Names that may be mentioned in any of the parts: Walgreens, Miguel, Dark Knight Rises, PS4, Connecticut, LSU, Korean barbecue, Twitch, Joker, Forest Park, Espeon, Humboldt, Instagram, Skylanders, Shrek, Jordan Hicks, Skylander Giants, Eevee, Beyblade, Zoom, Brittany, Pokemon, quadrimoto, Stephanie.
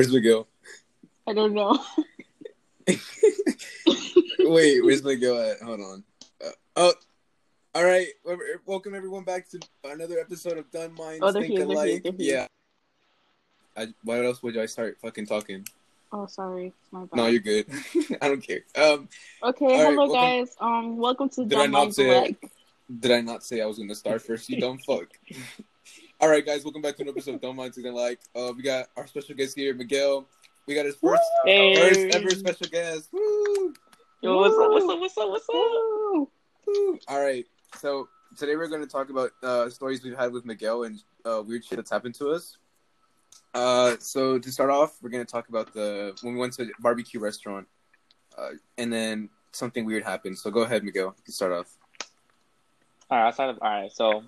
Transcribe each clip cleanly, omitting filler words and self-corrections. Where's Miguel? I don't know. Wait, where's Miguel at? Hold on. Oh, all right. Welcome everyone back to another episode of Done Minds Think Alike. Yeah. Why else would I start fucking talking? Oh, sorry. My bad. No, you're good. I don't care. Okay, hello guys. Welcome to Done Minds Alike. Did I not say I was going to start first? You dumb fuck. All right, guys. Welcome back to an episode of Don't Mind Something Like. We got our special guest here, Miguel. We got his first ever special guest. Woo! Yo, what's up? All right. So today we're going to talk about stories we've had with Miguel and weird shit that's happened to us. So to start off, we're going to talk about when we went to a barbecue restaurant and then something weird happened. So go ahead, Miguel. You can start off. All right, so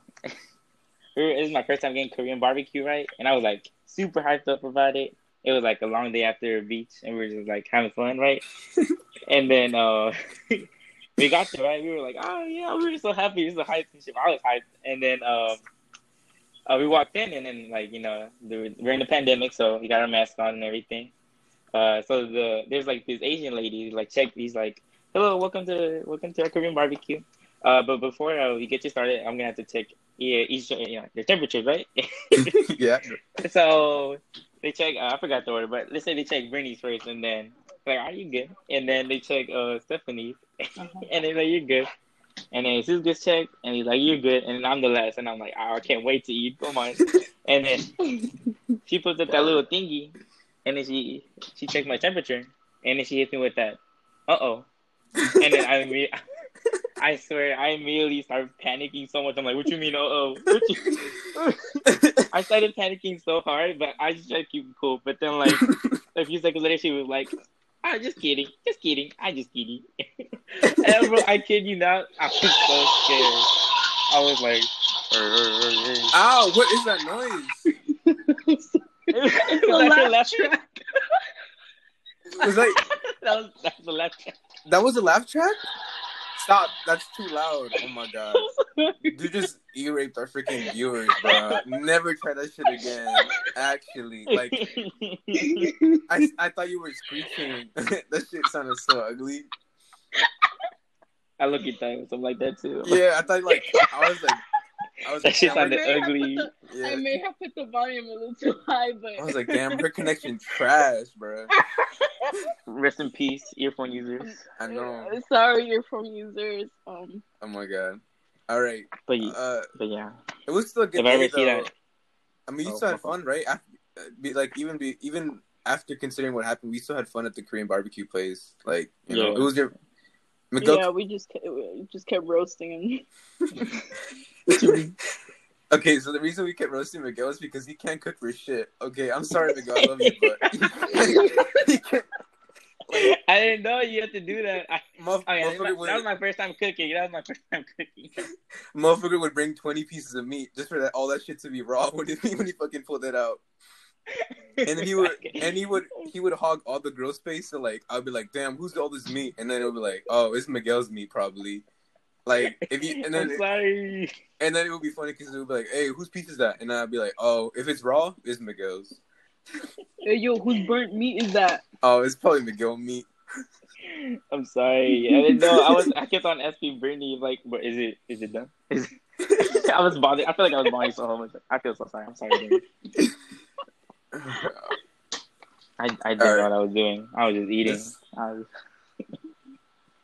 this is my first time getting Korean barbecue, right? And I was like super hyped up about it. It was like a long day after a beach, and we were just like having fun, right? And then we got there, right? We were like, oh yeah, we were so happy, it's a hype and shit. I was hyped, and then we walked in, and then like we're in the pandemic, so we got our mask on and everything. So there's like this Asian lady, like check, he's like, hello, welcome to our Korean barbecue. But before we get you started, I'm going to have to check their temperatures, right? Yeah. So they check, I forgot the order, but let's say they check Brittany's first, and then, like, are you good? And then they check Stephanie's, and they're like, you're good. And then Sus gets checked, and he's like, you're good. And then I'm the last, and I'm like, oh, I can't wait to eat. Come on. And then she puts up that little thingy, and then she checked my temperature, and then she hits me with that, uh-oh. And then I swear, I immediately started panicking so much. I'm like, what you mean, uh-oh? I started panicking so hard, but I just tried to keep it cool. But then, like, a few seconds later, she was like, I'm just kidding. And, bro, I kid you not, I was so scared. I was like, ow, what is that noise? It was like a laugh track. It was like... That was a laugh track. That was a laugh track? Stop! That's too loud. Oh my god! You just e-raped our freaking viewers, bro. Never try that shit again. Actually, like, I thought you were screeching. That shit sounded so ugly. I look at that, something like that too. Yeah, I thought I was like, that shit sounded ugly. I may have put the volume a little too high, but I was like, damn, her connection trash, bro. Rest in peace, earphone users. I know. Sorry, earphone users. Oh my god. All right. But yeah. It was still good. If I ever see that, I mean, you still had fun, right? Even after considering what happened, we still had fun at the Korean barbecue place. Like, you know, it was your. Miguel... Yeah, we just kept roasting him. Okay, so the reason we kept roasting Miguel is because he can't cook for shit. Okay, I'm sorry, Miguel, I love you, but he can't. I didn't know you had to do that. That was my first time cooking. Motherfucker would bring 20 pieces of meat just for that, all that shit to be raw when he fucking pulled that out. And then he would hog all the grill space. So like I'd be like, damn, who's all this meat? And then it would be like, oh, it's Miguel's meat probably. Like if you and then I'm sorry. And then it would be funny because it would be like, hey, whose piece is that? And I'd be like, oh, if it's raw, it's Miguel's. Hey, yo, whose burnt meat is that? Oh, it's probably Miguel meat. I'm sorry, I didn't know. I kept on asking Brittany, like, but is it done? I was bothered. I feel like I was bothering so much. I feel so sorry. I'm sorry, Brittany. I didn't know what I was doing. I was just eating.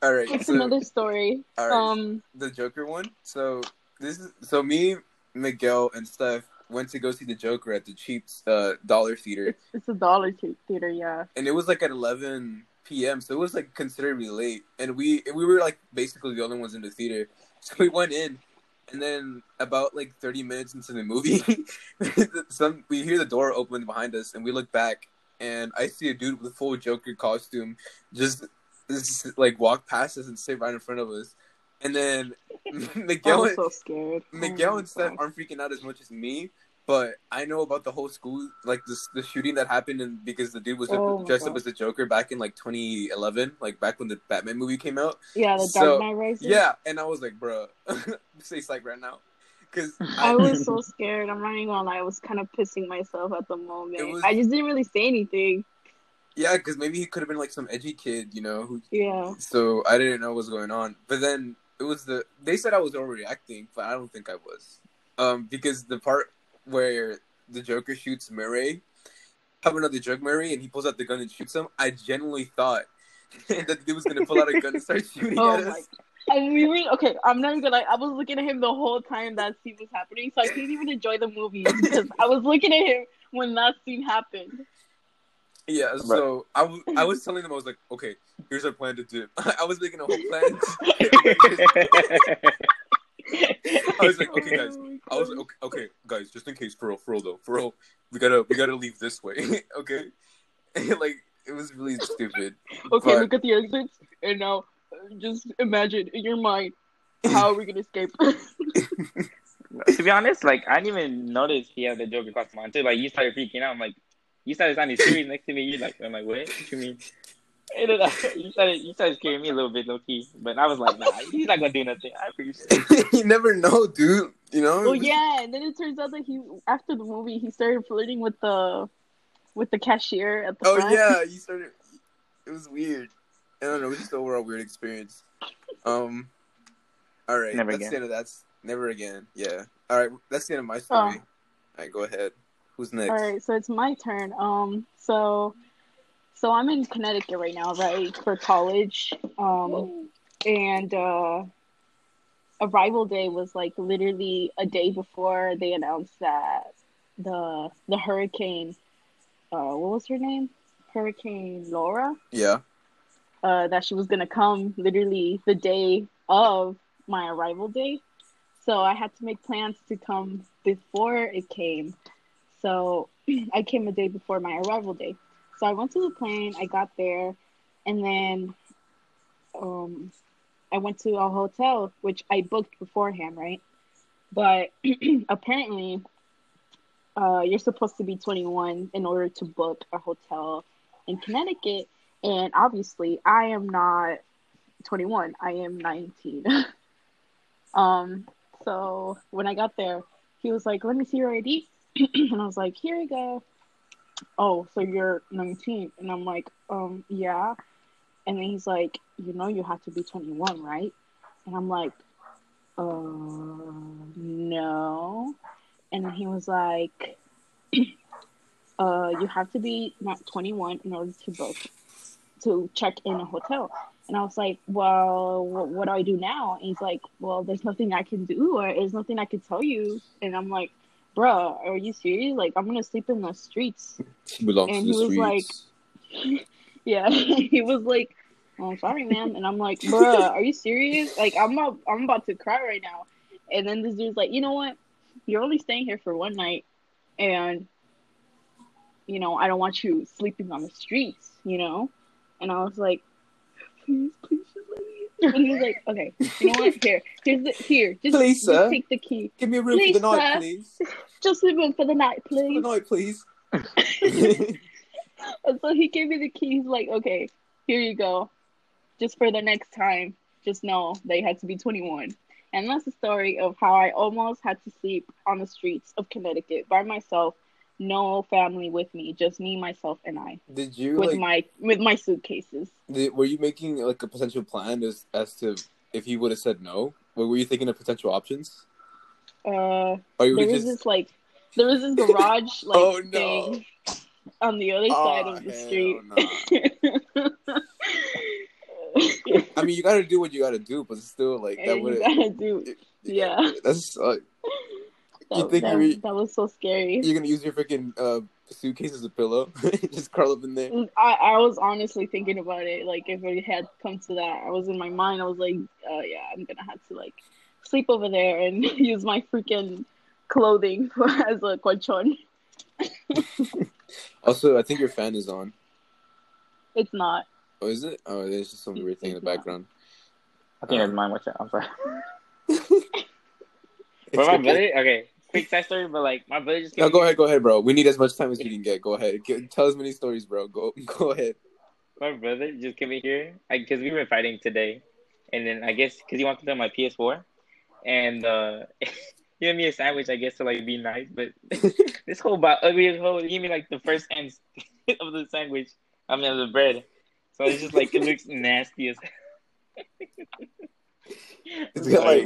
All right, that's another story. All right, the Joker one. So me, Miguel, and Steph went to go see the Joker at the cheap dollar theater. It's a dollar theater, yeah. And it was like at 11 p.m., so it was like considerably late. And we were like basically the only ones in the theater, so we went in. And then about like 30 minutes into the movie, we hear the door open behind us, and we look back, and I see a dude with a full Joker costume just like walk past us and sit right in front of us. And then Miguel and Steph aren't freaking out as much as me, but I know about the whole school, like the shooting that happened, and because the dude was dressed up as the Joker back in like 2011, like back when the Batman movie came out. Yeah, the Dark Knight Rises. Yeah, and I was like, bro, say psych right now. Cause I was so scared. I'm not even gonna lie. I was kind of pissing myself at the moment. I just didn't really say anything. Yeah, because maybe he could have been like some edgy kid, you know? Yeah. So I didn't know what was going on. But then it was they said I was overreacting, but I don't think I was. Because the part where the Joker shoots Murray, have another drug Murray, and he pulls out the gun and shoots him, I genuinely thought that dude was going to pull out a gun and start shooting at us. And we were, okay, I'm not even gonna lie, I was looking at him the whole time that scene was happening, so I couldn't even enjoy the movie because I was looking at him when that scene happened. Yeah, right. So I was telling them, I was like, okay, here's our plan to do. I was making a whole plan. I was like, okay, guys. I was like, okay, guys, just in case, for real, we gotta leave this way, okay? Like, it was really stupid. Okay, but... look at the exits, and now just imagine in your mind how are we gonna escape. To be honest, like, I didn't even notice he had the Joker costume on until, like, you started freaking out. I'm like, you started sounding serious next to me. I'm like, what? What you mean? And then you started scaring me a little bit, low key. But I was like, nah, he's not gonna do nothing. I appreciate it. You never know, dude. You know? Well, yeah. And then it turns out that he, after the movie, he started flirting with the cashier at the front. Yeah, you started. It was weird. I don't know. It was just an overall weird experience. All right. Never again. That's never again. Yeah. All right. That's the end of my story. All right. Go ahead. Who's next? All right, so it's my turn. So I'm in Connecticut right now, right, for college. And Arrival Day was like literally a day before they announced that the hurricane, what was her name? Hurricane Laura. Yeah. That she was gonna come literally the day of my arrival day. So I had to make plans to come before it came. So I came a day before my arrival day. So I went to the plane, I got there, and then I went to a hotel, which I booked beforehand, right? But apparently, you're supposed to be 21 in order to book a hotel in Connecticut. And obviously, I am not 21. I am 19. So when I got there, he was like, let me see your ID. And I was like, here you go. Oh, so you're 19. And I'm like, yeah. And then he's like, you know, you have to be 21, right? And I'm like, no. And then he was like, you have to be not 21 in order to book, to check in a hotel. And I was like, well, what do I do now? And he's like, well, there's nothing I can do, or there's nothing I can tell you. And I'm like, bruh, are you serious? Like, I'm gonna sleep in the streets. Like, yeah, he was like, oh, sorry, man. And I'm like, bruh, are you serious? Like, I'm about to cry right now. And then this dude's like, you know what? You're only staying here for one night, and you know, I don't want you sleeping on the streets, you know? And I was like, please just let me. And he was like, okay, you know what? Here, just take the key. Give me a room for the night, please. Just a room for the night, please. And so he gave me the key. He's like, okay, here you go. Just for the next time, just know they had to be 21. And that's the story of how I almost had to sleep on the streets of Connecticut by myself. No family with me, just me, myself, and I. Did you with my suitcases? Were you making like a potential plan as to if he would have said no? Were you thinking of potential options? There was this garage like thing on the other side of the street. No. I mean, you gotta do what you gotta do, but still, like that would yeah. That's that was so scary. You're gonna use your freaking suitcase as a pillow? Just curl up in there. I was honestly thinking about it. Like, if it had come to that, I was in my mind. I was like, oh yeah, I'm gonna have to like sleep over there and use my freaking clothing as a colchon. Also, I think your fan is on. It's not. Oh, is it? Oh, there's just some weird thing in the background. I think it's mine. Watch out. I'm sorry. But my brother, okay, quick side story, but like my brother just came. No, go ahead, bro. We need as much time as we can get. Go ahead, tell as many stories, bro. Go ahead. My brother just came in here because we were fighting today, and then I guess because he wanted to play my PS4, and Give me a sandwich, I guess, to like be nice. But this whole ugly whole, give me like the first end of the sandwich. I mean, of the bread. So it's just like it looks nasty as. It's got like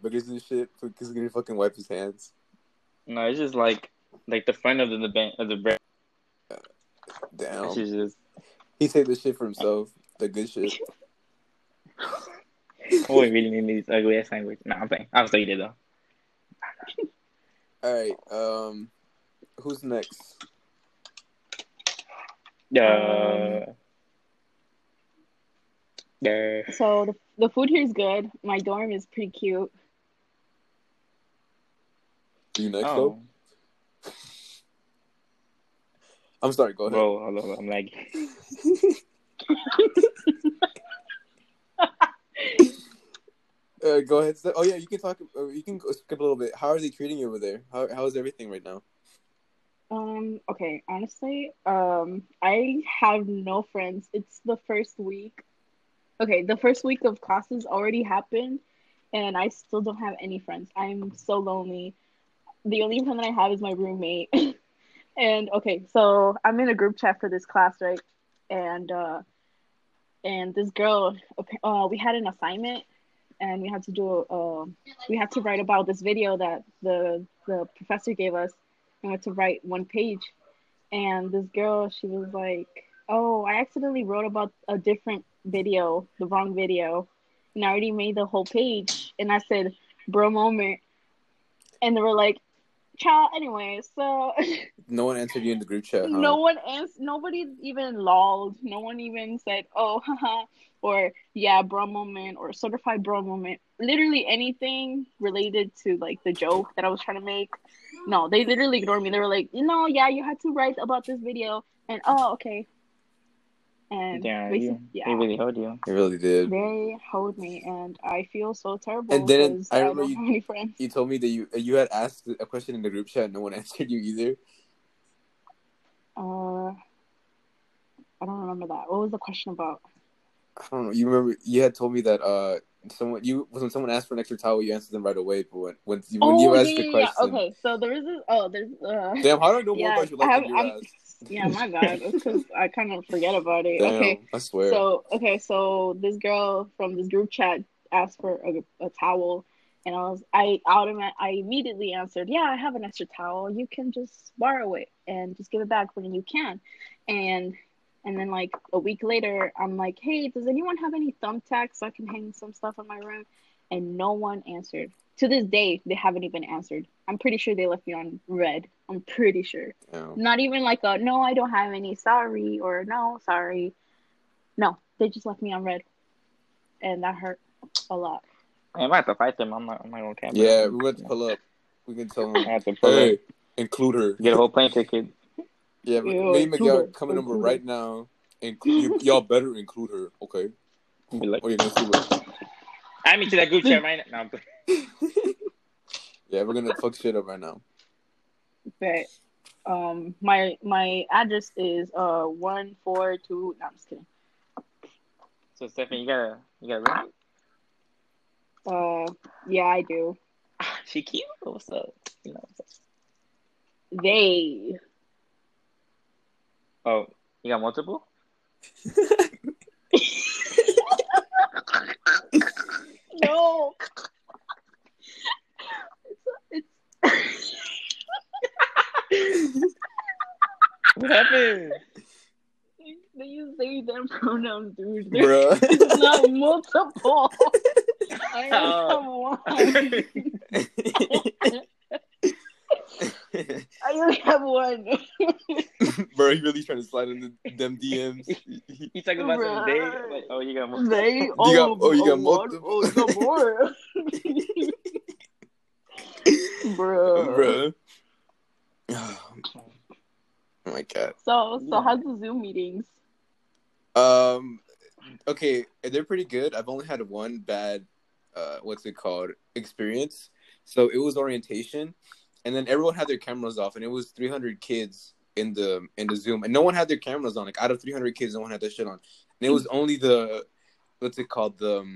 boogers and shit. He's gonna fucking wipe his hands. No, it's just like the front of the bread. Damn. Just... He take the shit for himself. The good shit. Oh, it really made me this ugly ass sandwich. Nah, I'm playing. I'm still eating though. All right. Who's next? So the food here is good. My dorm is pretty cute. You next though? I'm sorry. Go ahead. Bro, hello. I'm lagging. Go ahead. Oh yeah, you can talk. You can skip a little bit. How are they treating you over there? How is everything right now? Okay. Honestly, I have no friends. It's the first week. Okay, the first week of classes already happened, and I still don't have any friends. I'm so lonely. The only friend that I have is my roommate. And okay, so I'm in a group chat for this class, right? And this girl, we had an assignment, and we had to do write about this video that the professor gave us. And we had to write one page, and this girl, she was like, "Oh, I accidentally wrote about a different video, the wrong video, and I already made the whole page." And I said, "Bro moment," and they were like, "Child, anyway." So no one answered you in the group chat. Huh? No one answered. Nobody even lolled. No one even said, "Oh, haha," or "Yeah, bro moment," or "Certified bro moment." Literally anything related to like the joke that I was trying to make. No, they literally ignored me. They were like, "No, yeah, you had to write about this video," and "Oh, okay." And yeah, they really hold you. They really did. They hold me, and I feel so terrible. And then I remember you told me that you had asked a question in the group chat, and no one answered you either. I don't remember that. What was the question about? I don't know. You remember you had told me that when someone asked for an extra towel, you answered them right away. But when you asked the question, okay. So there is damn, how do I know more about your life than you asked? Yeah, my God, it's because I kind of forget about it. Damn, okay, I swear. So this girl from this group chat asked for a towel, and I immediately answered, "Yeah, I have an extra towel. You can just borrow it and just give it back when you can." And then like a week later, I'm like, "Hey, does anyone have any thumbtacks so I can hang some stuff on my room?" And no one answered. To this day, they haven't even answered. I'm pretty sure they left me on red. I'm pretty sure. Oh. Not even like a, "No, I don't have any, sorry," or "No, sorry." No, they just left me on red. And that hurt a lot. I might have to fight them. I'm not on camera. Yeah, we went to pull up. We can tell them, "Hey, include her. Get a whole plane ticket." Yeah, but me and Miguel coming over right now. Y'all better include her, okay? Or you're going to see what... I'm into that group chat right now. No, yeah, we're gonna fuck shit up right now. But my address is 142. No, I'm just kidding. So Stephanie, you gotta run? Yeah, I do. She cute. What's up? You know. They. Oh, you got multiple? No. What happened? They use they them pronouns, dude. It's not multiple. I am one. I only have one. Bro, he really trying to slide in them DMs. He's talking about some day. Like, "Oh, you got multiple. You got multiple. It's no more." Bro. Oh my God. So how's the Zoom meetings? Okay, they're pretty good. I've only had one bad, experience. So it was orientation, and then everyone had their cameras off, and it was 300 kids in the Zoom, and no one had their cameras on. Like out of 300 kids, no one had their shit on, and it was only the RA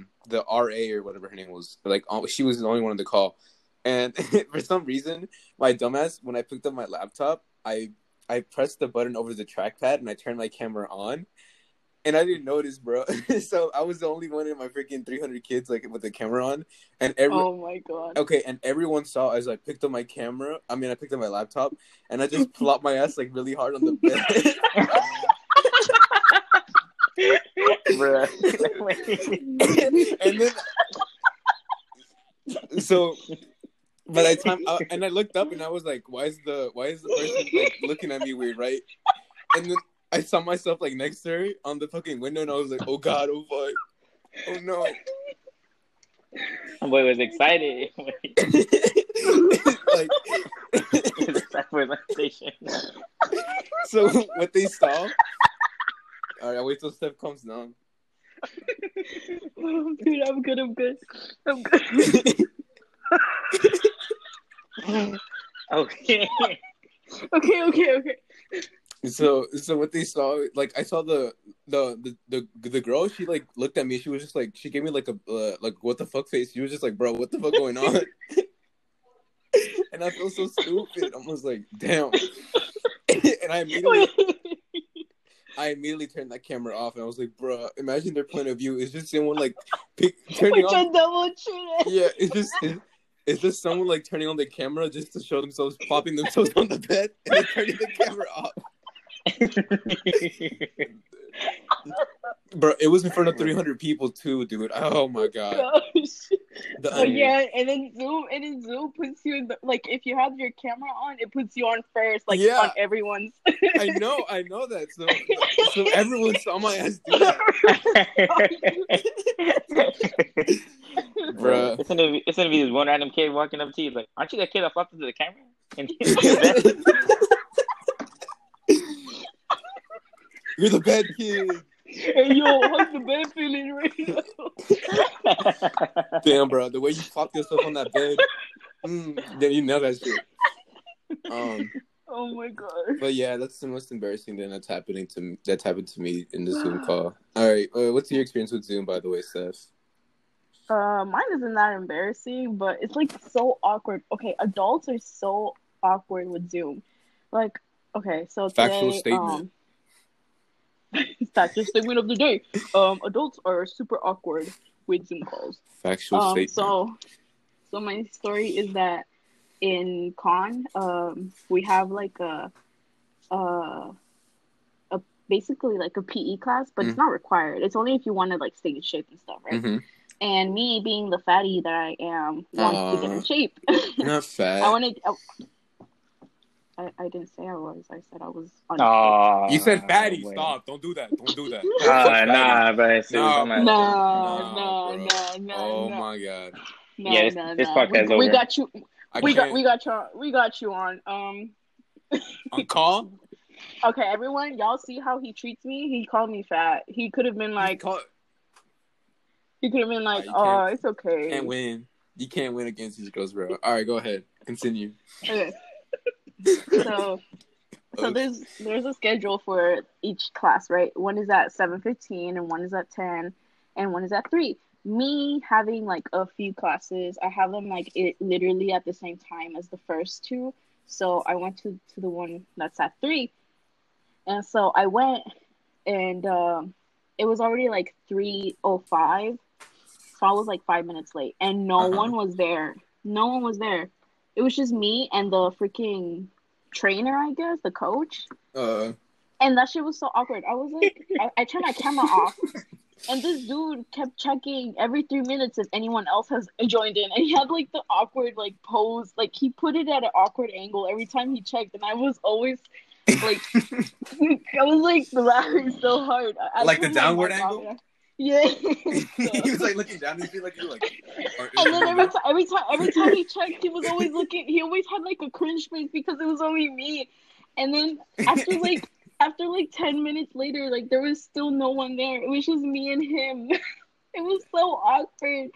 or whatever her name was. Like she was the only one on the call. And for some reason, my dumbass, when I picked up my laptop, I pressed the button over the trackpad and I turned my camera on. And I didn't notice, bro. So I was the only one in my freaking 300 kids, like, with the camera on. And oh, my God. Okay, and everyone saw as I picked up my camera. I mean, I picked up my laptop. And I just plopped my ass, like, really hard on the bed. Bro. And then... So... By the time I looked up and I was like, why is the person like looking at me weird, right? And then I saw myself like next to her on the fucking window, and I was like, oh God, oh boy, oh no. That boy was excited. So what they saw. All right, I'll wait till Steph comes down. Oh, dude, I'm good. Okay. So what they saw, like, I saw the girl. She like looked at me. She was just like, she gave me like a like what the fuck face. She was just like, bro, what the fuck going on? And I feel so stupid. I was like, damn. And I immediately turned that camera off, and I was like, "Bro, imagine their point of view. It's just someone like turning on." Double cheating. Yeah, it's just someone like turning on the camera just to show themselves, popping themselves on the bed, and then turning the camera off. Bro, it was in front of 300 people too, dude. Oh my God. And then Zoom puts you in the, like, if you have your camera on, it puts you on first, like, yeah. On everyone's. I know that. So everyone saw my ass do that. Bro, it's gonna be this one random kid walking up to you like, aren't you that kid that flopped into the camera? And you're the bad kid. Hey, yo, what's the bed feeling right now? Damn, bro. The way you plopped yourself on that bed. Then you know that shit. Oh, my God. But, yeah, that's the most embarrassing thing that's happened to me in the Zoom call. All right. What's your experience with Zoom, by the way, Steph? Mine isn't that embarrassing, but it's, like, so awkward. Okay, adults are so awkward with Zoom. Like, okay, so factual statement. Factual statement of the day. Adults are super awkward with Zoom calls. Factual statement. So my story is that in con, we have like a basically like a PE class, but it's not required. It's only if you want to like stay in shape and stuff, right? Mm-hmm. And me being the fatty that I am, wanted to get in shape. Not fat. I didn't say I was. I said I was. You said fatty. Stop. Don't do that. No. Oh, my God. This podcast over. We got you on. On call? Okay, everyone, y'all see how he treats me? He called me fat. He could have been like... oh, it's okay. Can't win. You can't win against these girls, bro. All right, go ahead. Continue. Okay. So there's a schedule for each class, right? One is at 7:15, and one is at 10, and one is at 3. Me having like a few classes, I have them like it literally at the same time as the first two. So I went to the one that's at 3, and so I went, and it was already like 3:05, so I was like 5 minutes late, and no one was there. It was just me and the freaking trainer, I guess, the coach. And that shit was so awkward. I was like, I turned my camera off, and this dude kept checking every 3 minutes if anyone else has joined in. And he had, like, the awkward, like, pose. Like, he put it at an awkward angle every time he checked. And I was always, like, I was, like, laughing so hard. Like the downward angle? Yeah. Yeah, he was like looking down. He'd be like, and then every time he checked, he was always looking. He always had like a cringe face because it was only me. And then after 10 minutes later, like there was still no one there. It was just me and him. It was so awkward,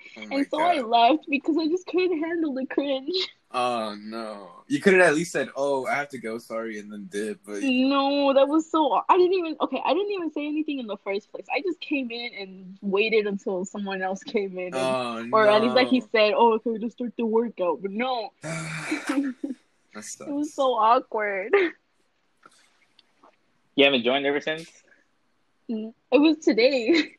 I laughed because I just couldn't handle the cringe. Oh, no. You could have at least said, oh, I have to go, sorry, and then did. But no, that was so... I didn't even say anything in the first place. I just came in and waited until someone else came in. And, or at least, like he said, oh, can we just start the workout? But no. It was so awkward. You haven't joined ever since? It was today.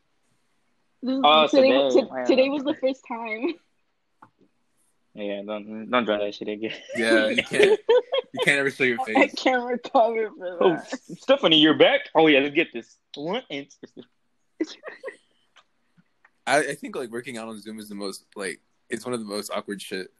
Today was the first time. Yeah, don't draw that shit again. Yeah, you can't ever show your face. I can't recover from that. Oh, Stephanie, you're back? Oh yeah, let's get this. I think like working out on Zoom is the most like it's one of the most awkwardest shit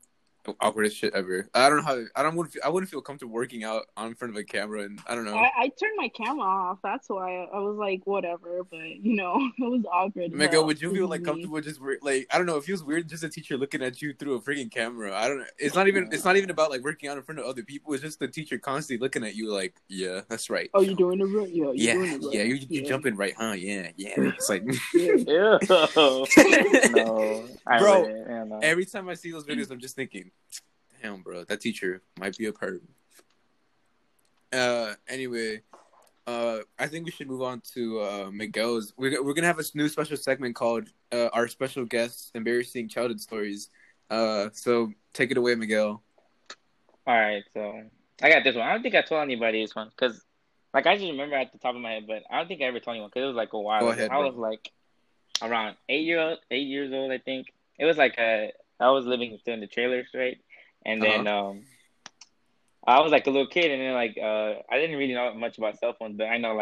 ever. I don't know how I wouldn't feel comfortable working out in front of a camera, and I don't know. I turned my camera off. That's why I was like, whatever. But you know, it was awkward. Miguel, would you feel like comfortable just like I don't know? It feels weird just a teacher looking at you through a freaking camera. I don't know. It's not even about like working out in front of other people. It's just the teacher constantly looking at you like, yeah, that's right. Oh, you're doing it right. Yeah, you're jumping right, huh? Yeah. It's like, yeah. No, bro. Every time I see those videos, I'm just thinking, damn, bro, that teacher might be a perv. Anyway, I think we should move on to Miguel's. We're gonna have a new special segment called "Our Special Guests: Embarrassing Childhood Stories." So take it away, Miguel. All right, so I got this one. I don't think I told anybody this one because, like, I just remember at the top of my head, but I don't think I ever told anyone because it was like a while. Go ahead, I was like around 8 years old, I think. It was like I was living still in the trailers, right? And then I was like a little kid, and then like I didn't really know much about cell phones, but I know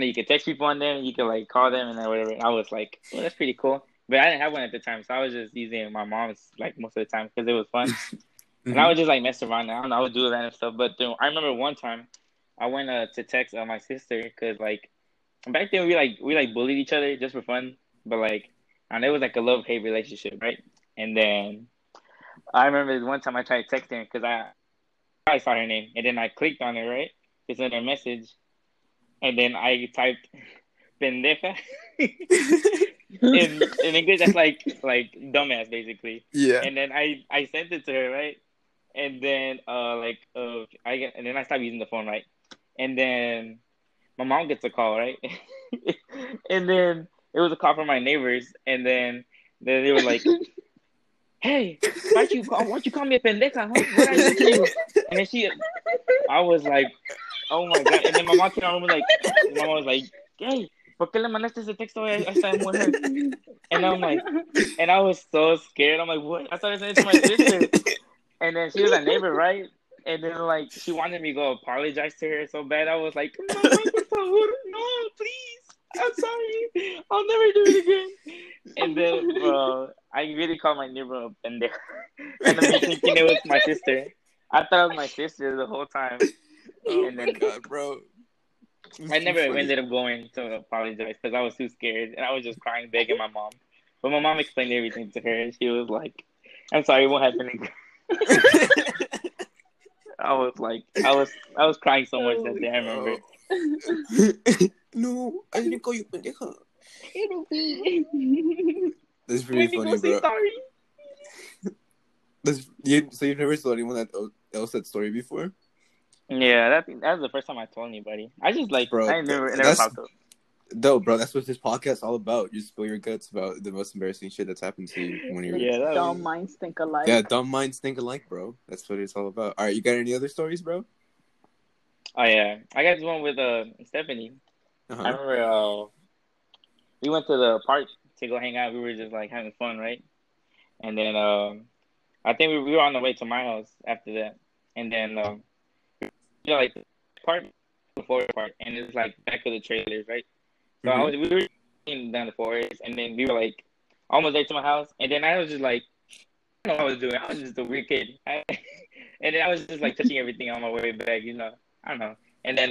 you could text people on them, you could like call them, and then whatever. And I was like, well, that's pretty cool, but I didn't have one at the time, so I was just using my mom's like most of the time because it was fun, and I would just like mess around. I don't know, I would do that and stuff. But then I remember one time I went to text my sister because like back then we bullied each other just for fun, but like and it was like a love-hate relationship, right? And then I remember this one time I tried to text her because I saw her name. And then I clicked on it, right? It's in her message. And then I typed pendeja. in English, that's like dumbass, basically. Yeah. And then I sent it to her, right? And then I stopped using the phone, right? And then my mom gets a call, right? And then it was a call from my neighbors. And then they were like... hey, why don't you call me a pendeja, huh? What are you doing? And then I was like, oh my God. And then my mom came out and was like, hey, ¿por qué le mandaste ese texto a esa mujer? And I'm like, and I was so scared. I'm like, what? I started saying it to my sister. And then she was a neighbor, right? And then like, she wanted me to go apologize to her so bad. I was like, no, please. I'm sorry. I'll never do it again. And then, bro, I really called my neighbor up and there. And I'm thinking it was my sister. I thought it was my sister the whole time. Oh, and then, my God, bro. I never ended up going to apologize because I was too scared. And I was just crying, begging my mom. But my mom explained everything to her. And she was like, I'm sorry, it won't happen again. I was crying so much that day, I remember. No, I didn't call you pendeja. It'll be. That's pretty funny, bro. Sorry. So you've never told anyone else that story before? Yeah, that was the first time I told anybody. I just like, bro, I never popped up. No, bro, that's what this podcast is all about. You spill your guts about the most embarrassing shit that's happened to you when you're... Yeah, dumb minds think alike. Yeah, dumb minds think alike, bro. That's what it's all about. All right, you got any other stories, bro? Oh, yeah. I got this one with Stephanie. Uh-huh. I remember we went to the park to go hang out. We were just, like, having fun, right? And then I think we were on the way to my house after that. And then, the park, the Forest Park, and it's, like, back of the trailers, right? So mm-hmm. We were down the forest, and then we were, like, almost there to my house. And then I was just, like, I don't know what I was doing. I was just a weird kid. And then I was just, like, touching everything on my way back, you know. I don't know. And then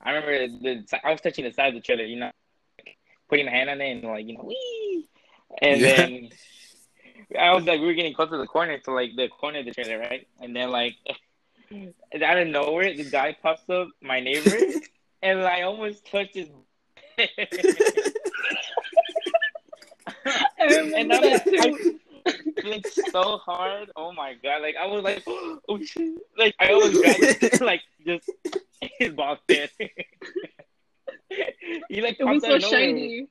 I remember I was touching the side of the trailer, you know, like, putting a hand on it and like, you know, wee. And then I was like, we were getting close to the corner, to like the corner of the trailer, right? And then like out of nowhere, the guy pops up, my neighbor, and I almost touched his. And I laughing so hard. Oh my god! Like I was like, oh shit! Like I always got like just his bald head. He like popped out of nowhere.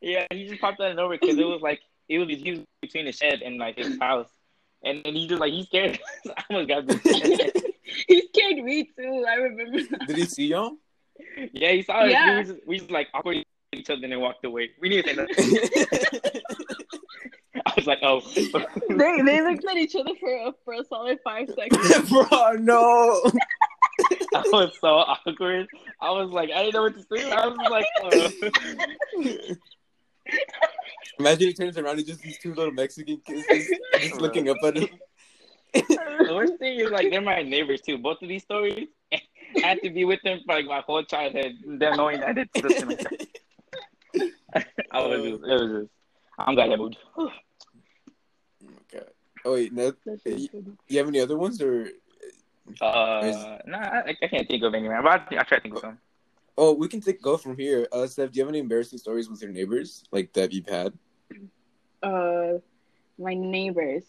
Yeah, he just popped out of nowhere because it was like he was between the shed and like his house, and then he just like he scared. I almost got this. He scared me too. I remember that. Did he see y'all? Yeah, he saw us. Yeah. We just like awkwardly each other and then walked away. We need to say nothing. I was like, oh. They looked at each other for a solid 5 seconds. Bro, no. I was so awkward. I was like, I didn't know what to say. I was like, oh. Imagine he turns around and just these two little Mexican kids just looking up at him. The worst thing is, like, they're my neighbors, too. Both of these stories, I had to be with them for, like, my whole childhood. Them knowing that it's the same thing. I'm glad I moved. Oh, my God. Oh, wait. No, you have any other ones, or? I can't think of any, man. But I'll try to think of some. Oh, we can go from here. Steph, do you have any embarrassing stories with your neighbors, like, that you've had? My neighbors?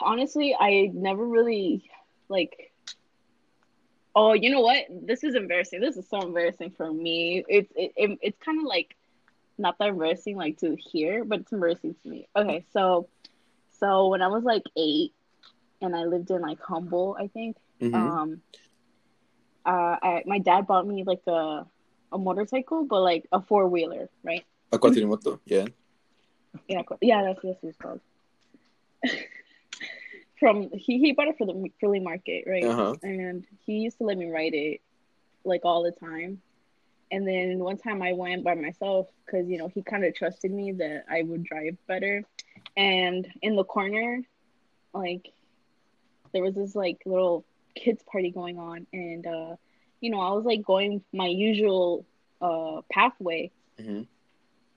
Honestly, I never really, like, oh, you know what? This is embarrassing. This is so embarrassing for me. It's kind of, like, not that embarrassing, like, to hear, but it's embarrassing to me. Okay, so when I was, like, 8, and I lived in, like, Humboldt, I think, mm-hmm. My dad bought me, like, a motorcycle, but, like, a four-wheeler, right? A quadrimoto, yeah. Yeah, that's what it's called. From he bought it for the Philly market, right? Uh-huh. And he used to let me ride it, like, all the time. And then one time I went by myself because, you know, he kind of trusted me that I would drive better. And in the corner, like, there was this, like, little kids party going on. And, you know, I was, like, going my usual pathway, mm-hmm.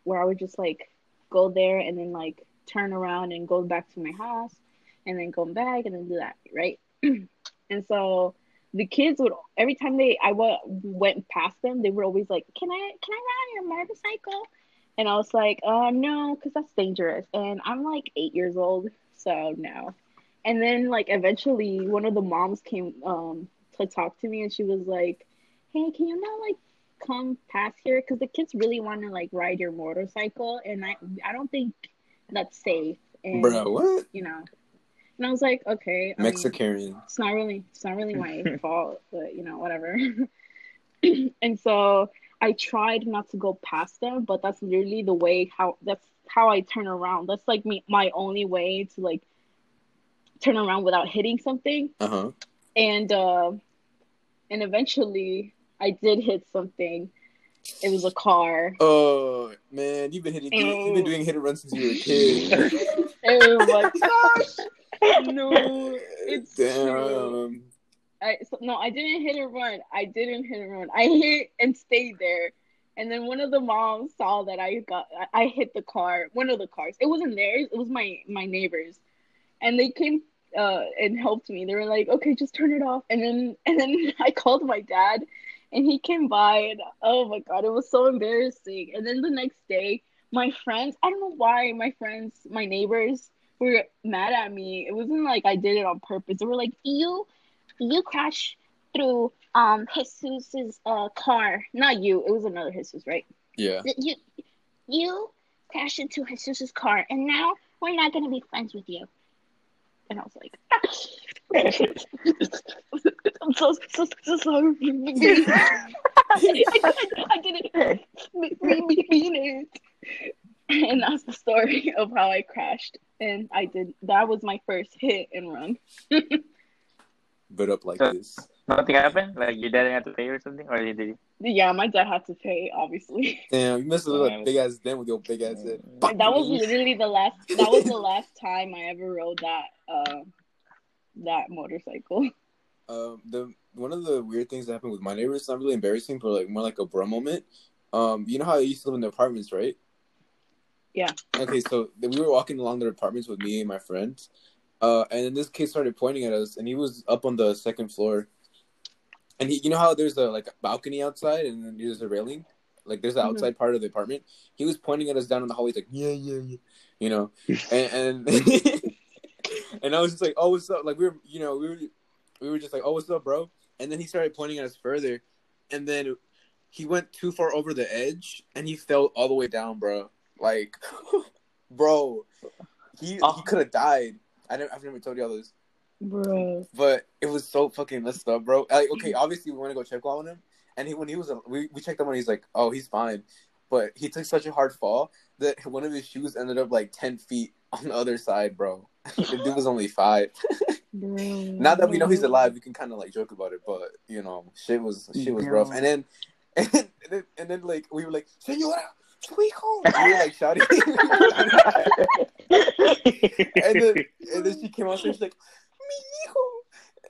where I would just, like, go there and then, like, turn around and go back to my house. And then go back and then do that, right? And so the kids would, every time I went past them, they were always like, "Can I ride your motorcycle?" And I was like, "No, because that's dangerous." And I'm like 8 years old, so no. And then like eventually, one of the moms came to talk to me, and she was like, "Hey, can you not like come past here? Because the kids really want to like ride your motorcycle, and I don't think that's safe." And, bro, what? You know. And I was like, okay. Mexicarian. It's not really my fault, but, you know, whatever. And so I tried not to go past them, but that's literally the way that's how I turn around. That's, like, my only way to, like, turn around without hitting something. Uh-huh. And eventually I did hit something. It was a car. Oh, man, you've been doing hit and run since you were a kid. Oh, my gosh. No, it's damn. I didn't hit and run. I hit and stayed there, and then one of the moms saw that I hit the car. One of the cars. It wasn't theirs. It was my neighbor's, and they came and helped me. They were like, "Okay, just turn it off." And then I called my dad, and he came by. And oh my god, it was so embarrassing. And then the next day, my friends. I don't know why my neighbors. Were mad at me. It wasn't like I did it on purpose. They were like, you crashed through Jesus's car. Not you. It was another Jesus, right? Yeah. You crashed into Jesus's car, and now we're not gonna be friends with you. And I was like, I'm so sorry. I didn't mean it. And that's the story of how I crashed. And I did. That was my first hit and run. But up like so, this. Nothing happened? Like your dad had to pay or something? Or did you? Yeah, my dad had to pay, obviously. Damn, you must have looked like big ass dent with your big ass head. That was literally the last time I ever rode that motorcycle. One of the weird things that happened with my neighbors, it's not really embarrassing, but like more like a bro moment. You know how I used to live in the apartments, right? Yeah. Okay, so we were walking along their apartments with me and my friends, and then this kid started pointing at us, and he was up on the second floor. And he, you know how there's a like balcony outside, and then there's a railing, Like, there's the outside part of the apartment. He was pointing at us down in the hallway. He's like, yeah, yeah, yeah. You know? And and I was just like, oh, what's up? Like, we were, you know, we were just like, oh, what's up, bro? And then he started pointing at us further. And then he went too far over the edge. And he fell all the way down, bro. Like, bro, he could have died. I've never told y'all this. Bro. But it was so fucking messed up, bro. Like, okay, obviously, we want to go check on him. And he, when he was, we checked him and he's like, oh, he's fine. But he took such a hard fall that one of his shoes ended up like 10 feet on the other side, bro. The dude was only 5. Now that we know he's alive, we can kind of like joke about it. But, you know, shit was rough. And then like, we were like, Señora, sweetheart. We were like shouting. and then she came out and she's like, mi hijo.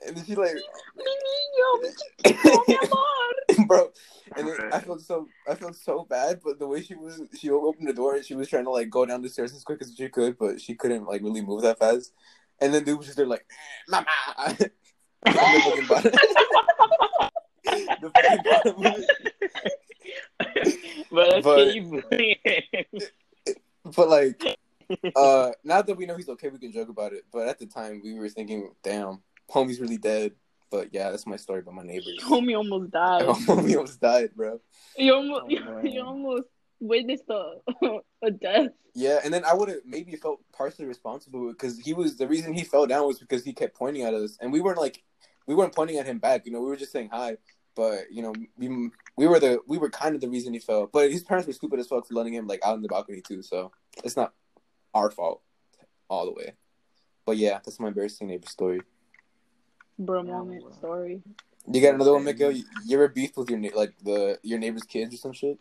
And then she's like, mi niño, mi amor. Bro, and then I felt so bad, but the way she opened the door and she was trying to like go down the stairs as quick as she could, but she couldn't like really move that fast. And then dude was just there like, mama. The fucking bottom of it. But like, now that we know he's okay, we can joke about it. But at the time, we were thinking, damn. Homie's really dead, but yeah, that's my story about my neighbors. Homie almost died. Homie almost died, bro. You almost witnessed a death. Yeah, and then I would have maybe felt partially responsible because the reason he fell down was because he kept pointing at us, and we weren't pointing at him back. You know, we were just saying hi, but you know, we were kind of the reason he fell. But his parents were stupid as fuck for letting him like out on the balcony too, so it's not our fault all the way. But yeah, that's my embarrassing neighbor story. Bro, moment story. You got another one, Miguel? You ever beefed with your neighbor's kids or some shit?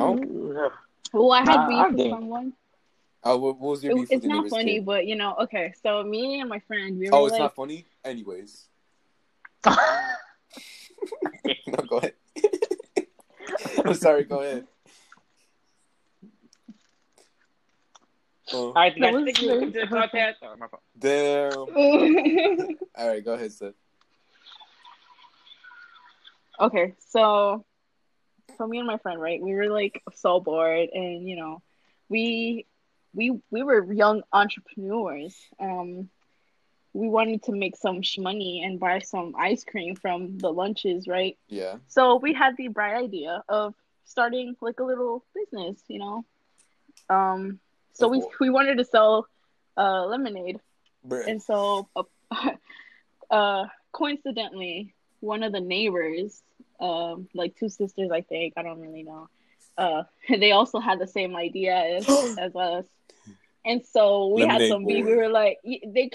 No. Well, I had beef with someone. Oh, what was your beef with your neighbor's kid? It's not funny, but you know, okay. So me and my friend, we were like... Oh, it's not funny? Anyways. No, go ahead. I'm sorry, go ahead. Oh. Alright, I think you can do the podcast. Oh, my fault. Damn. Alright, go ahead, Seth. Okay, so me and my friend, right? We were like so bored, and you know, we were young entrepreneurs. We wanted to make some money and buy some ice cream from the lunches, right? Yeah. So we had the bright idea of starting like a little business, you know. So we wanted to sell lemonade. Bruh. And so coincidentally, one of the neighbors, like two sisters, I think, I don't really know, they also had the same idea as us. And so we lemonade had some beef. We were like, they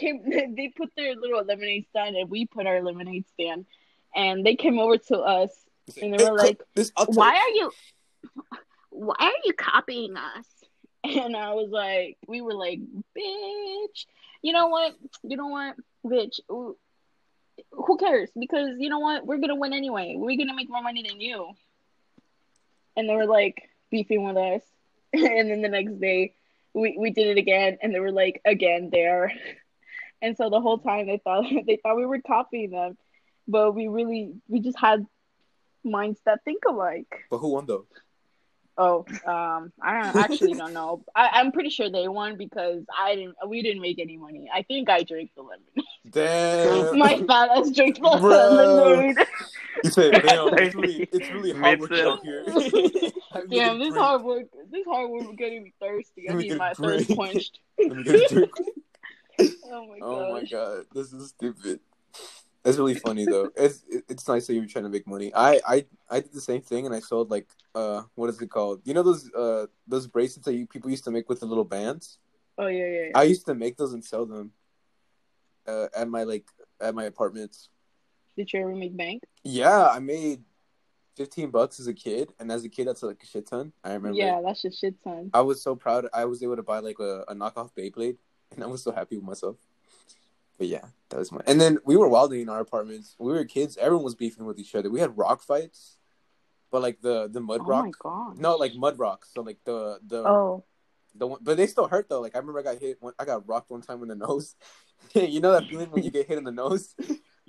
put their little lemonade stand and we put our lemonade stand. And they came over to us and they were like, why are you copying us? And I was like, we were like, bitch, you know what, bitch, who cares? Because you know what, we're going to win anyway. We're going to make more money than you. And they were like beefing with us. And then the next day we did it again. And they were like, again there. And so the whole time they thought we were copying them, but we just had minds that think alike. But who won though? Oh, I actually don't know. I'm pretty sure they won because we didn't make any money. I think I drank the lemonade. Damn. My fat ass drank the lemonade. You said, damn, it's really hard work out here. Damn, this hard work is getting me thirsty. I need my thirst quenched. Oh my god, this is stupid. That's really funny though. It's nice that you're trying to make money. I did the same thing and I sold like what is it called? You know those bracelets that people used to make with the little bands. Oh yeah. I used to make those and sell them. At my apartments. Did you ever make bank? Yeah, I made $15 as a kid, and as a kid that's like a shit ton. I remember. Yeah, that's a shit ton. I was so proud. I was able to buy like a knockoff Beyblade, and I was so happy with myself. But yeah, that was my... And then we were wilding in our apartments. We were kids. Everyone was beefing with each other. We had rock fights. But like the mud rock... Oh my god. No, like mud rocks. So like the... Oh. The one, but they still hurt though. Like I remember I got rocked one time in the nose. You know that feeling when you get hit in the nose?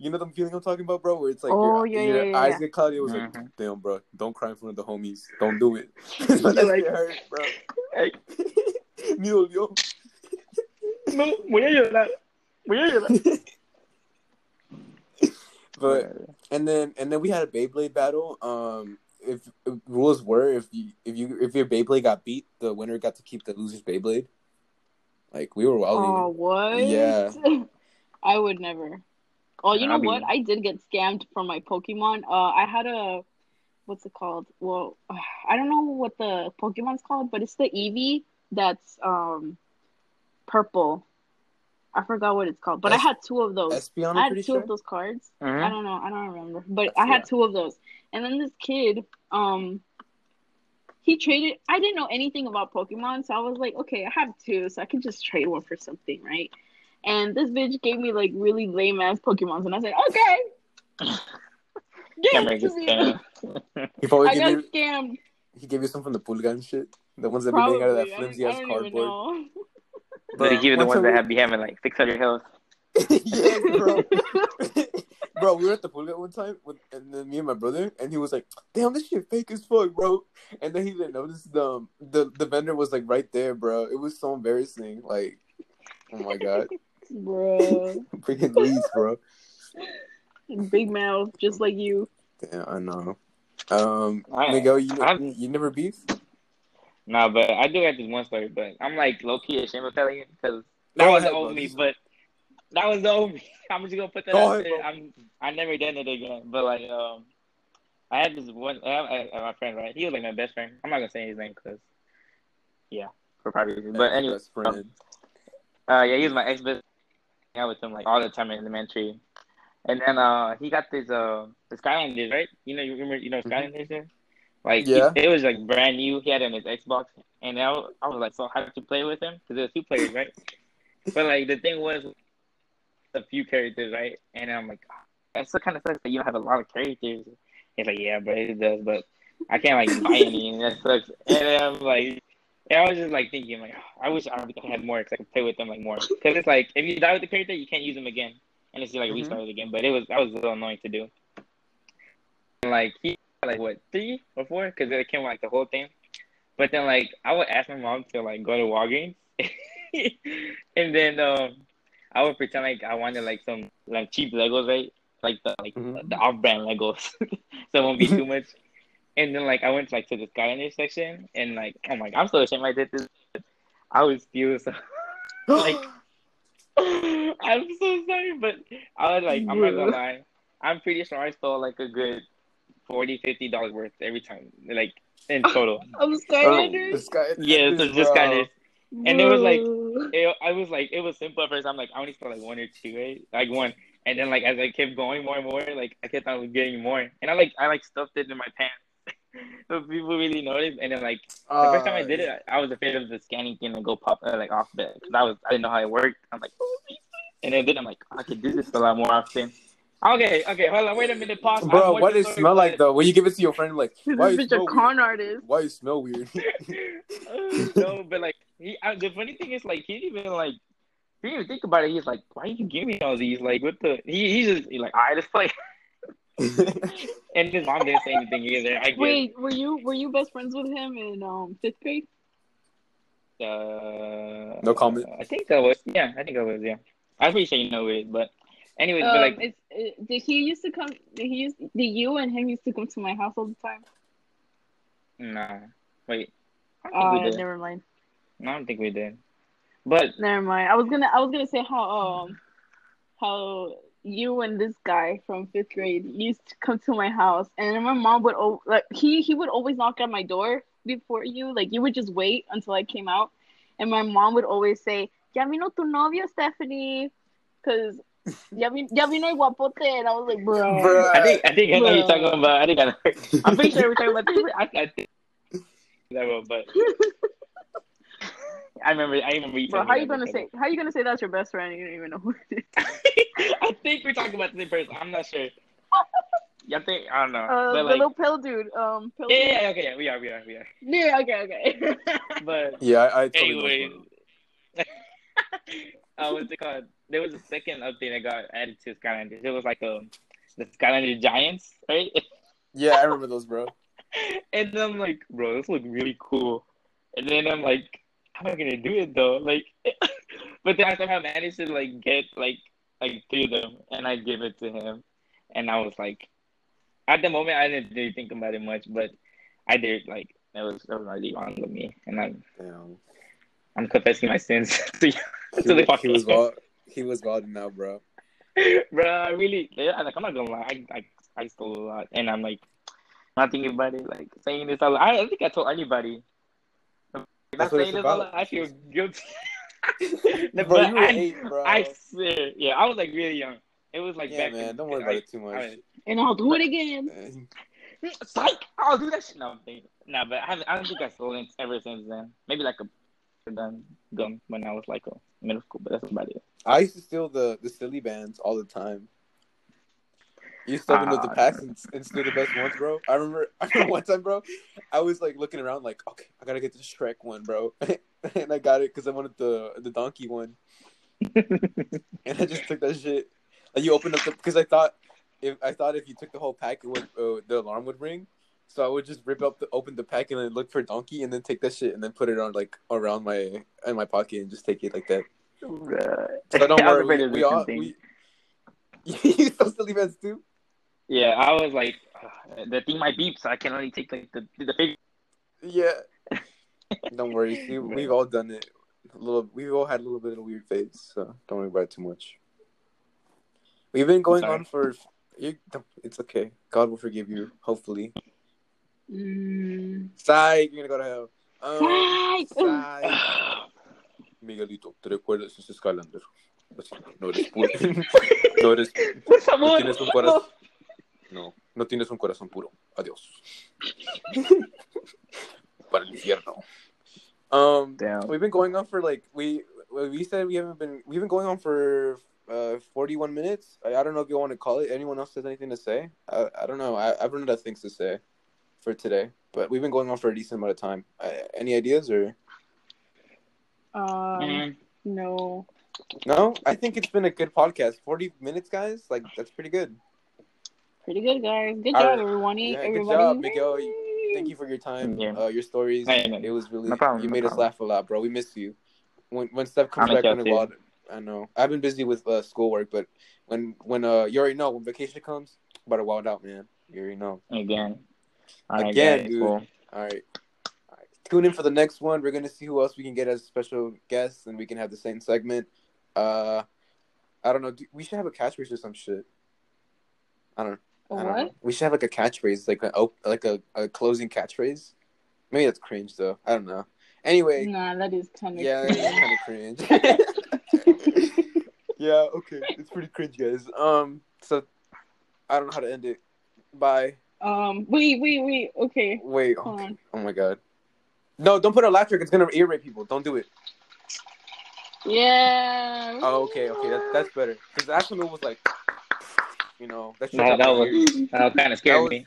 You know the feeling I'm talking about, bro? Where it's like your eyes get cloudy. It was like, damn, bro, don't cry in front of the homies. Don't do it. That's like, it hurt, bro. Hey. Me dolió. No, voy a llorar. Voy a llorar. But and then we had a Beyblade battle. If rules were if your Beyblade got beat, the winner got to keep the loser's Beyblade. Like we were wilding. Oh, what? Yeah. I would never. Oh, you know what? I did get scammed from my Pokemon. I had a, what's it called? Well, I don't know what the Pokemon's called, but it's the Eevee that's purple. I forgot what it's called, but I had two of those. Espeon, I had two of those cards. Mm-hmm. I don't know. I don't remember, but I had two of those. And then this kid, he traded. I didn't know anything about Pokemon, so I was like, okay, I have two, so I can just trade one for something, right? And this bitch gave me, like, really lame-ass Pokemons. And I said, okay. Give it to me. He probably got scammed. He gave you some from the Pulgan shit. The ones that be made out of that flimsy-ass cardboard. But they give you the ones that have be having, like, 600 health. Yeah, bro. Bro, we were at the Pulgan one time, and then me and my brother, and he was like, damn, this shit fake as fuck, bro. And then he didn't notice the vendor was, like, right there, bro. It was so embarrassing. Like, oh, my God. Bro, freaking leaves, bro. Big mouth, just like you. Yeah, I know. Miguel, you never beef? Nah, but I do have this one story. But I'm like low key ashamed of telling you because that was the old me. I'm just gonna put that out there. I never done it again. But like, I had this one. My friend, right? He was like my best friend. I'm not gonna say his name because, for private reasons. But anyway, best friend. He was my ex best. I was with him like all the time in elementary, and then he got this Skylander, right? You know Skylanders there? Like it was like brand new. He had it on his Xbox, and I was like so hyped to play with him because it was 2 players, right? But like the thing was, a few characters, right? And I'm like, that's the kind of sucks that you don't have a lot of characters. He's like, yeah, bro, it does, but I can't like buy any, and that sucks. And then I'm like. Yeah, I was just, like, thinking, like, oh, I wish I had more because I could play with them, like, more. Because it's, like, if you die with the character, you can't use them again. And it's, like, restart it again. But that was a little annoying to do. And, like, he had, like, what, 3 or 4? Because it came, like, the whole thing. But then, like, I would ask my mom to, like, go to Walgreens. And then I would pretend, like, I wanted, like, some, like, cheap Legos, right? Like, the off-brand Legos. So it won't be too much. And then, like, I went, like, to the Skylander section, and, like, oh, my God, I'm so ashamed I did this. I was furious. Like, I'm so sorry, but I was, like, I'm not gonna lie. I'm pretty sure I stole, like, a good $40, $50 worth every time, like, in total. Of Skylanders? Yeah, so just Skylanders. And it was, like, it was simple at first. I'm, like, I only stole, like, 1 or 2, right? Like, 1. And then, like, as I kept going more and more, like, I kept on getting more. And I stuffed it in my pants. So people really noticed, and then like the first time I did it, I was afraid of the scanning thing and go pop like off bed because I didn't know how it worked. I'm like, oh, and then I'm like, I could do this a lot more often. Okay, hold on, wait a minute, pause. Bro, what does it smell like though? When you give it to your friend, like, why is a con artist? Why you smell weird? No, but like the funny thing is like he didn't even think about it. He's like, why did you give me all these? Like what the? He's like, all right, let's play. And his mom didn't say anything either. Wait, were you best friends with him in 5th grade? No comment. I think I was. Yeah, I'm pretty sure you know it. But anyways, but like, did you and him used to come to my house all the time? No, wait. Never mind. No, I don't think we did. But never mind. I was gonna say how you and this guy from 5th grade used to come to my house, and my mom would like he would always knock at my door before you. Like you would just wait until I came out, and my mom would always say, "Ya vino tu novio, Stephanie," because ya vino el guapote, and I was like, "Bro." I think I know you're talking about. I'm pretty sure we're talking about this. But I remember. Bro, how you gonna say that's your best friend? You don't even know who it is. I think we're talking about the same person. I'm not sure. I don't know. But the little pill dude. Pill dude. Okay. We are. Yeah. Okay. But yeah, I totally. Anyway, what's it called? There was a second update that got added to Skylanders. It was like the Skylander Giants, right? Yeah, I remember those, bro. And then I'm like, bro, this look really cool. And then I'm like, I'm not gonna do it though. Like, but then I somehow managed to like get like three of them, and I gave it to him. And I was like, at the moment, I didn't really think about it much, but I did. Like, that was really wrong with me, and I'm confessing my sins to the podcast. He was wilding out, bro. Bro, I really, like, I'm not gonna lie, I stole a lot, and I'm like, not thinking about it, like saying this out loud. I don't think I told anybody. That's not saying this out loud, I feel guilty. Bro, but you were eight, bro. I swear, yeah, I was like really young. It was like back. Man, don't worry about it too much. And I'll do it again. Psych! I'll do that shit. No, but I don't think I stole it ever since then. Maybe like a gum when I was like a middle school, but that's about it. I used to steal the silly bands all the time. You stole them with the packs and steal the best ones, bro. I remember one time, bro, I was like looking around like, okay, I gotta get the Shrek one, bro. And I got it because I wanted the donkey one. And I just took that shit. Like, you opened up because I thought if you took the whole pack, it would the alarm would ring. So I would just rip up open the pack and then look for donkey, and then take that shit and then put it on like around my pocket and just take it like that. So don't worry, we all. You still silly bands too? Yeah, I was like, the thing might beep, so I can only take like the big. Yeah. Don't worry, we've all done it. We've all had a little bit of a weird phase, so don't worry about it too much. We've been going on for... It's okay. God will forgive you, hopefully. Psych! You're gonna go to hell. Psych! Miguelito, te recuerdas ese Skylander. No eres puro. No eres... Por favor. No tienes un corazón puro. Adiós. Para el infierno. We've been going on for like... We said we haven't been... We've been going on for... 41 minutes. I don't know if you want to call it. Anyone else has anything to say? I don't know. I've run out of things to say for today, but we've been going on for a decent amount of time. Any ideas or? No. No? I think it's been a good podcast. 40 minutes, guys? Like, that's pretty good. Pretty good, guys. Good job, everyone. Yeah, good job, Miguel. Thank you for your time, your stories. It was really... you made us laugh a lot, bro. We miss you. When Steph comes back on the vlog... I know. I've been busy with schoolwork, but when you already know, when vacation comes, I'm about to wild out, man. You already know. Again, dude. Cool. All right. Tune in for the next one. We're going to see who else we can get as special guests, and we can have the same segment. I don't know. We should have a catchphrase or some shit. I don't know. We should have like a catchphrase, like a closing catchphrase. Maybe that's cringe, though. I don't know. Anyway. Nah, that is kind of cringe. Yeah, that is kind of cringe. Yeah, okay. It's pretty cringe, guys. So I don't know how to end it. Bye. Wait. Okay. Wait. Okay. Oh my god. No, don't put a laugh track. It's gonna ear rape people. Don't do it. Yeah. Oh, okay. Okay, that's better. Because the actual move was like, that's that was kind of scared me.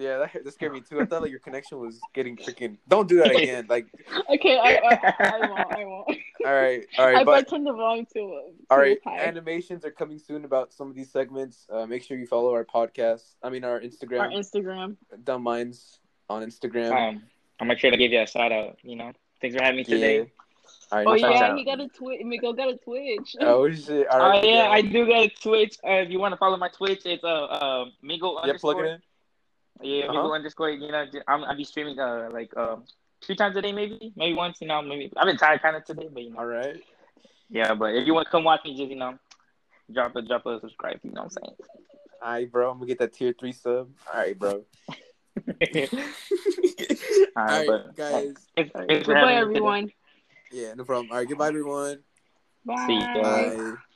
Yeah, that scared me too. I thought like your connection was getting freaking. Don't do that again. Like. Okay. I won't. All right. I turned the wrong to. All right, animations are coming soon about some of these segments. Make sure you follow our podcast. I mean, our Instagram. Dumb Minds on Instagram. I'm gonna try to give you a shout out. Thanks for having me today. All right, he got a Twitch. Miguel got a Twitch. Oh shit! All right, I do got a Twitch. If you want to follow my Twitch, it's Migo underscore. Plug it in. Yeah, Migo underscore. I'll be streaming two times a day, maybe once, maybe. I've been tired kind of today, but all right. Yeah, but if you want to come watch me, just, drop a subscribe, you know what I'm saying? All right, bro, I'm going to get that tier 3 sub. All right, bro. all right, but, guys. Goodbye, everyone. Yeah, no problem. All right, goodbye, everyone. Bye. See you. Bye.